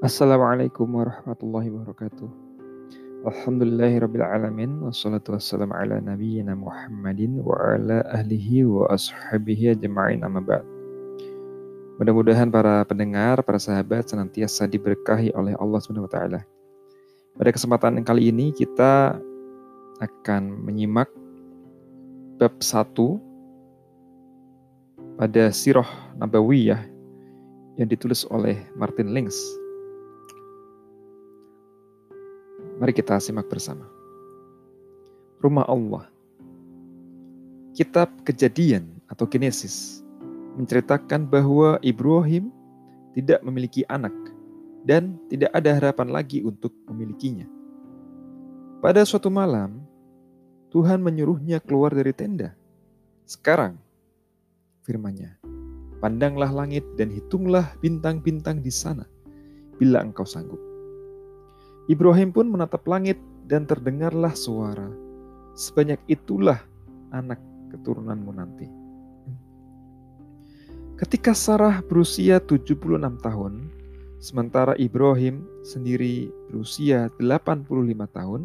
Assalamualaikum warahmatullahi wabarakatuh. Alhamdulillahirrabbilalamin. Wassalatu wassalamu ala nabiyyina Muhammadin wa ala ahlihi wa ashabihi ajma'in amma ba'd. Mudah-mudahan para pendengar, para sahabat senantiasa diberkahi oleh Allah SWT. Pada kesempatan kali ini kita akan menyimak bab 1 pada Sirah Nabawiyah yang ditulis oleh Martin Lings. Mari kita simak bersama. Rumah Allah. Kitab Kejadian atau Genesis menceritakan bahwa Ibrahim tidak memiliki anak dan tidak ada harapan lagi untuk memilikinya. Pada suatu malam, Tuhan menyuruhnya keluar dari tenda. Sekarang, firman-Nya, pandanglah langit dan hitunglah bintang-bintang di sana bila engkau sanggup. Ibrahim pun menatap langit dan terdengarlah suara, sebanyak itulah anak keturunanmu nanti. Ketika Sarah berusia 76 tahun, sementara Ibrahim sendiri berusia 85 tahun,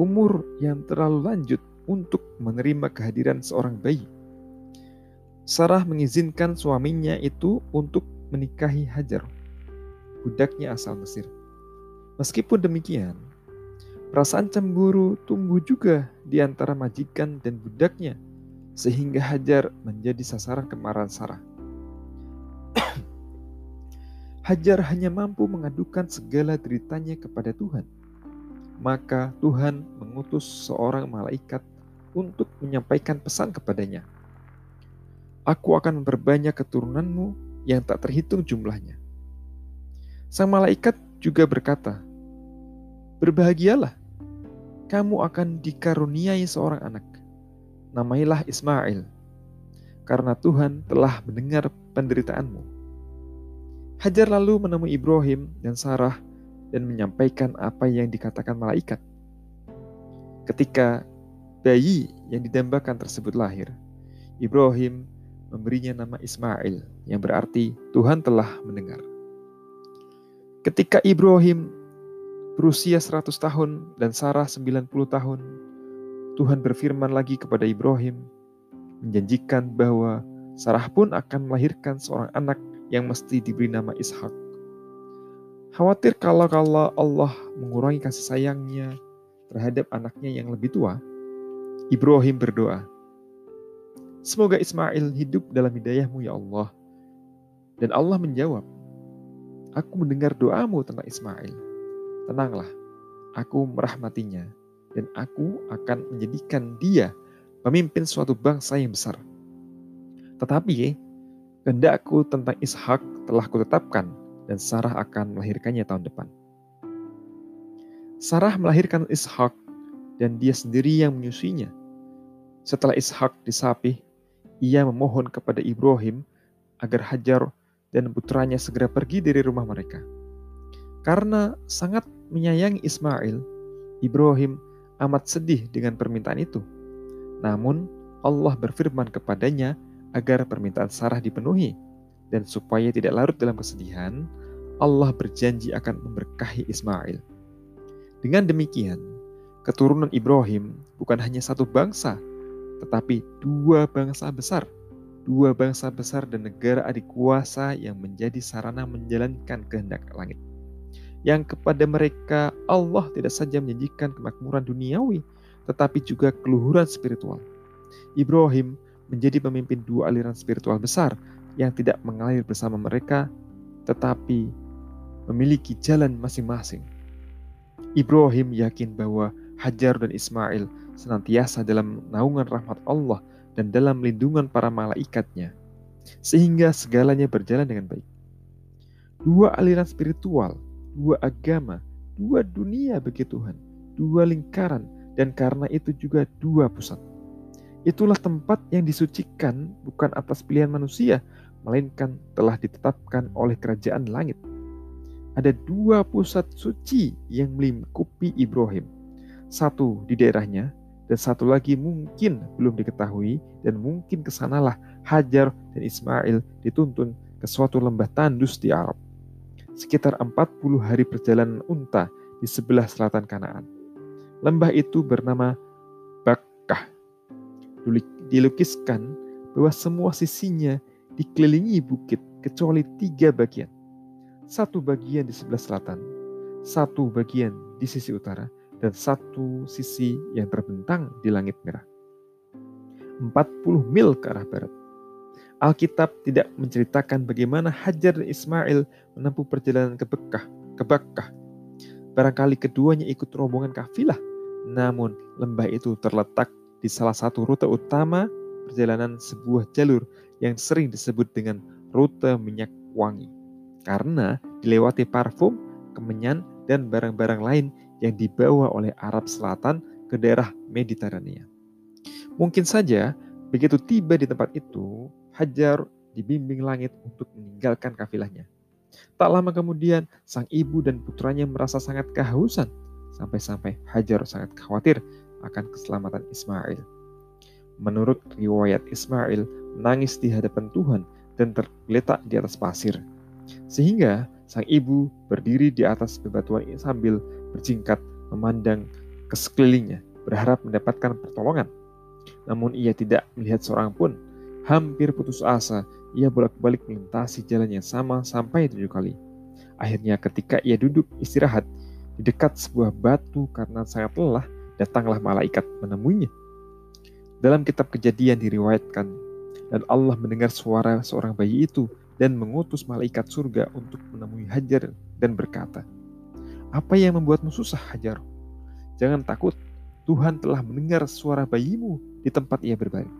umur yang terlalu lanjut untuk menerima kehadiran seorang bayi, Sarah mengizinkan suaminya itu untuk menikahi Hajar, budaknya asal Mesir. Meskipun demikian, perasaan cemburu tumbuh juga di antara majikan dan budaknya, sehingga Hajar menjadi sasaran kemarahan Sarah. Hajar hanya mampu mengadukan segala deritanya kepada Tuhan. Maka Tuhan mengutus seorang malaikat untuk menyampaikan pesan kepadanya. Aku akan memperbanyak keturunanmu yang tak terhitung jumlahnya. Sang malaikat juga berkata, berbahagialah, kamu akan dikaruniai seorang anak. Namailah Ismail, karena Tuhan telah mendengar penderitaanmu. Hajar lalu menemui Ibrahim dan Sarah dan menyampaikan apa yang dikatakan malaikat. Ketika bayi yang didambakan tersebut lahir, Ibrahim memberinya nama Ismail, yang berarti Tuhan telah mendengar. Ketika Ibrahim berusia 100 tahun dan Sarah 90 tahun, Tuhan berfirman lagi kepada Ibrahim, menjanjikan bahwa Sarah pun akan melahirkan seorang anak yang mesti diberi nama Ishak. Khawatir kalau Allah mengurangi kasih sayangnya terhadap anaknya yang lebih tua, Ibrahim berdoa, semoga Ismail hidup dalam hidayah-Mu ya Allah. Dan Allah menjawab, aku mendengar doamu tentang Ismail. Tenanglah, aku merahmatinya dan aku akan menjadikan dia pemimpin suatu bangsa yang besar. Tetapi, kehendakku tentang Ishak telah kutetapkan dan Sarah akan melahirkannya tahun depan. Sarah melahirkan Ishak dan dia sendiri yang menyusuinya. Setelah Ishak disapih, ia memohon kepada Ibrahim agar Hajar dan putranya segera pergi dari rumah mereka. Karena sangat menyayangi Ismail, Ibrahim amat sedih dengan permintaan itu. Namun Allah berfirman kepadanya agar permintaan Sarah dipenuhi, dan supaya tidak larut dalam kesedihan, Allah berjanji akan memberkahi Ismail. Dengan demikian, keturunan Ibrahim bukan hanya satu bangsa, tetapi dua bangsa besar. Dua bangsa besar dan negara adik kuasa yang menjadi sarana menjalankan kehendak langit. Yang kepada mereka Allah tidak saja menjanjikan kemakmuran duniawi, tetapi juga keluhuran spiritual. Ibrahim menjadi pemimpin dua aliran spiritual besar yang tidak mengalir bersama mereka, tetapi memiliki jalan masing-masing. Ibrahim yakin bahwa Hajar dan Ismail senantiasa dalam naungan rahmat Allah dan dalam lindungan para malaikatnya, sehingga segalanya berjalan dengan baik. Dua aliran spiritual, dua agama, dua dunia bagi Tuhan, dua lingkaran, dan karena itu juga dua pusat. Itulah tempat yang disucikan bukan atas pilihan manusia, melainkan telah ditetapkan oleh kerajaan langit. Ada dua pusat suci yang melingkupi Ibrahim, satu di daerahnya, dan satu lagi mungkin belum diketahui, dan mungkin kesanalah Hajar dan Ismail dituntun ke suatu lembah tandus di Arab. sekitar 40 hari perjalanan unta di sebelah selatan Kanaan. Lembah itu bernama Bakkah. Dilukiskan bahwa semua sisinya dikelilingi bukit kecuali 3 bagian. Satu bagian di sebelah selatan, satu bagian di sisi utara, dan satu sisi yang terbentang di langit merah. 40 mil ke arah barat. Alkitab tidak menceritakan bagaimana Hajar dan Ismail menempuh perjalanan ke Bakkah. Barangkali keduanya ikut rombongan kafilah, namun lembah itu terletak di salah satu rute utama perjalanan sebuah jalur yang sering disebut dengan rute minyak wangi, karena dilewati parfum, kemenyan, dan barang-barang lain yang dibawa oleh Arab Selatan ke daerah Mediterania. Mungkin saja begitu tiba di tempat itu, Hajar dibimbing langit untuk meninggalkan kafilahnya. Tak lama kemudian, sang ibu dan putranya merasa sangat kehausan, sampai-sampai Hajar sangat khawatir akan keselamatan Ismail. Menurut riwayat, Ismail menangis di hadapan Tuhan dan tergeletak di atas pasir, sehingga sang ibu berdiri di atas bebatuan sambil berjingkat memandang ke sekelilingnya, berharap mendapatkan pertolongan. Namun ia tidak melihat seorang pun. Hampir putus asa, ia bolak-balik melintasi jalan yang sama sampai 7 kali. Akhirnya ketika ia duduk istirahat di dekat sebuah batu karena sangat lelah, datanglah malaikat menemuinya. Dalam kitab Kejadian diriwayatkan, dan Allah mendengar suara seorang bayi itu dan mengutus malaikat surga untuk menemui Hajar dan berkata, "Apa yang membuatmu susah, Hajar? Jangan takut, Tuhan telah mendengar suara bayimu di tempat ia berbaring.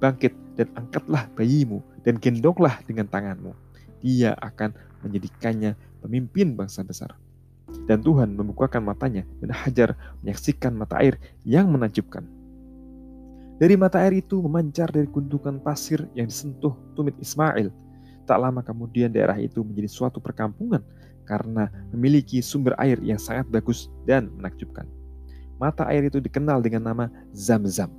Bangkit dan angkatlah bayimu dan gendonglah dengan tanganmu. Dia akan menjadikannya pemimpin bangsa besar." Dan Tuhan membukakan matanya dan Hajar menyaksikan mata air yang menakjubkan. Dari mata air itu memancar dari gundukan pasir yang disentuh tumit Ismail. Tak lama kemudian daerah itu menjadi suatu perkampungan karena memiliki sumber air yang sangat bagus dan menakjubkan. Mata air itu dikenal dengan nama Zamzam.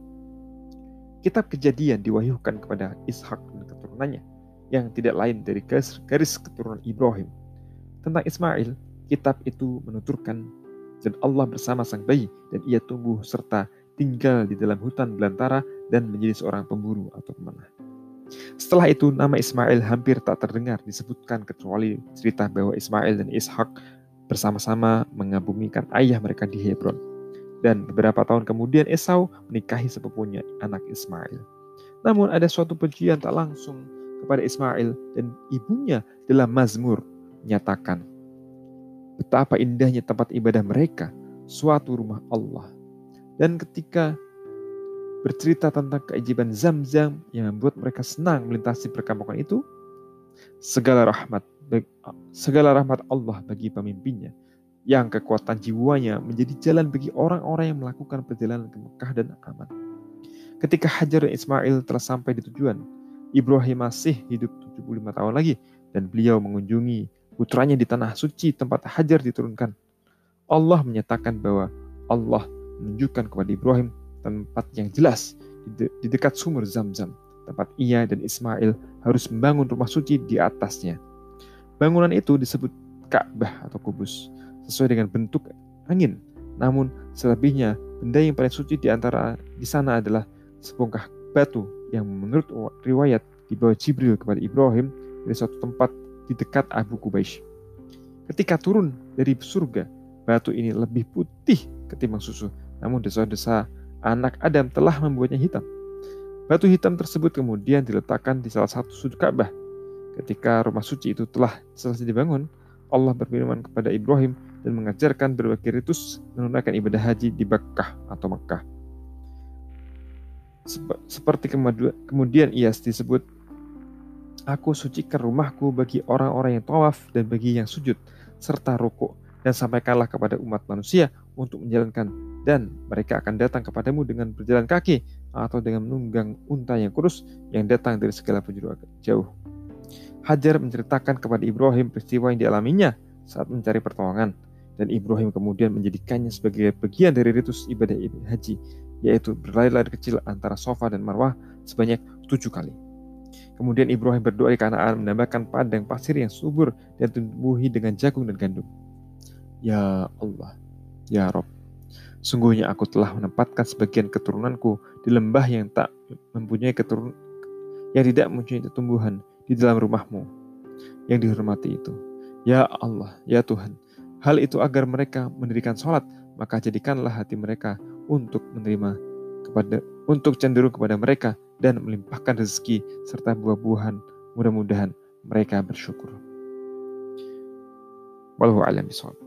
Kitab Kejadian diwahyukan kepada Ishak dan keturunannya, yang tidak lain dari garis keturunan Ibrahim. Tentang Ismail, kitab itu menuturkan, dan Allah bersama sang bayi, dan ia tumbuh serta tinggal di dalam hutan belantara dan menjadi seorang pemburu atau pemanah. Setelah itu, nama Ismail hampir tak terdengar disebutkan kecuali cerita bahwa Ismail dan Ishak bersama-sama mengabumikan ayah mereka di Hebron. Dan beberapa tahun kemudian Esau menikahi sepupunya anak Ismail. Namun ada suatu pujian tak langsung kepada Ismail dan ibunya dalam Mazmur menyatakan, "Betapa indahnya tempat ibadah mereka, suatu rumah Allah." Dan ketika bercerita tentang keajaiban Zamzam yang membuat mereka senang melintasi perkampungan itu, segala rahmat Allah bagi pemimpinnya, yang kekuatan jiwanya menjadi jalan bagi orang-orang yang melakukan perjalanan ke Mekah dan aman. Ketika Hajar dan Ismail telah sampai di tujuan, Ibrahim masih hidup 75 tahun lagi dan beliau mengunjungi putranya di tanah suci tempat Hajar diturunkan. Allah menyatakan bahwa Allah menunjukkan kepada Ibrahim tempat yang jelas di dekat sumur Zamzam, tempat ia dan Ismail harus membangun rumah suci di atasnya. Bangunan itu disebut Ka'bah atau Kubus, sesuai dengan bentuk angin. Namun selebihnya benda yang paling suci di antara di sana adalah sebongkah batu yang menurut riwayat dibawa Jibril kepada Ibrahim dari suatu tempat di dekat Abu Kubais. Ketika turun dari surga, batu ini lebih putih ketimbang susu, namun dosa-dosa anak Adam telah membuatnya hitam. Batu hitam tersebut kemudian diletakkan di salah satu sudut Ka'bah. Ketika rumah suci itu telah selesai dibangun, Allah berfirman kepada Ibrahim dan mengajarkan berbagai ritus menunaikan ibadah haji di Bakkah atau Mekah. Seperti kemudian ia disebut, "Aku sucikan rumahku bagi orang-orang yang tawaf dan bagi yang sujud serta rukuk, dan sampaikanlah kepada umat manusia untuk menjalankan, dan mereka akan datang kepadamu dengan berjalan kaki atau dengan menunggang unta yang kurus yang datang dari segala penjuru jauh." Hajar menceritakan kepada Ibrahim peristiwa yang dialaminya saat mencari pertolongan, dan Ibrahim kemudian menjadikannya sebagai bagian dari ritus ibadah haji, yaitu berlari-lari kecil antara Sofa dan Marwah sebanyak 7 kali. Kemudian Ibrahim berdoa di Kanaan, menambahkan padang pasir yang subur dan ditumbuhi dengan jagung dan gandum. Ya Allah, Ya Rob, sungguhnya aku telah menempatkan sebagian keturunanku di lembah yang tak mempunyai keturunan, yang tidak mempunyai tumbuhan di dalam rumahmu yang dihormati itu. Ya Allah, Ya Tuhan, hal itu agar mereka mendirikan sholat, maka jadikanlah hati mereka untuk menerima untuk cenderung kepada mereka dan melimpahkan rezeki serta buah-buahan. Mudah-mudahan mereka bersyukur. Wallahu a'lam bishawab.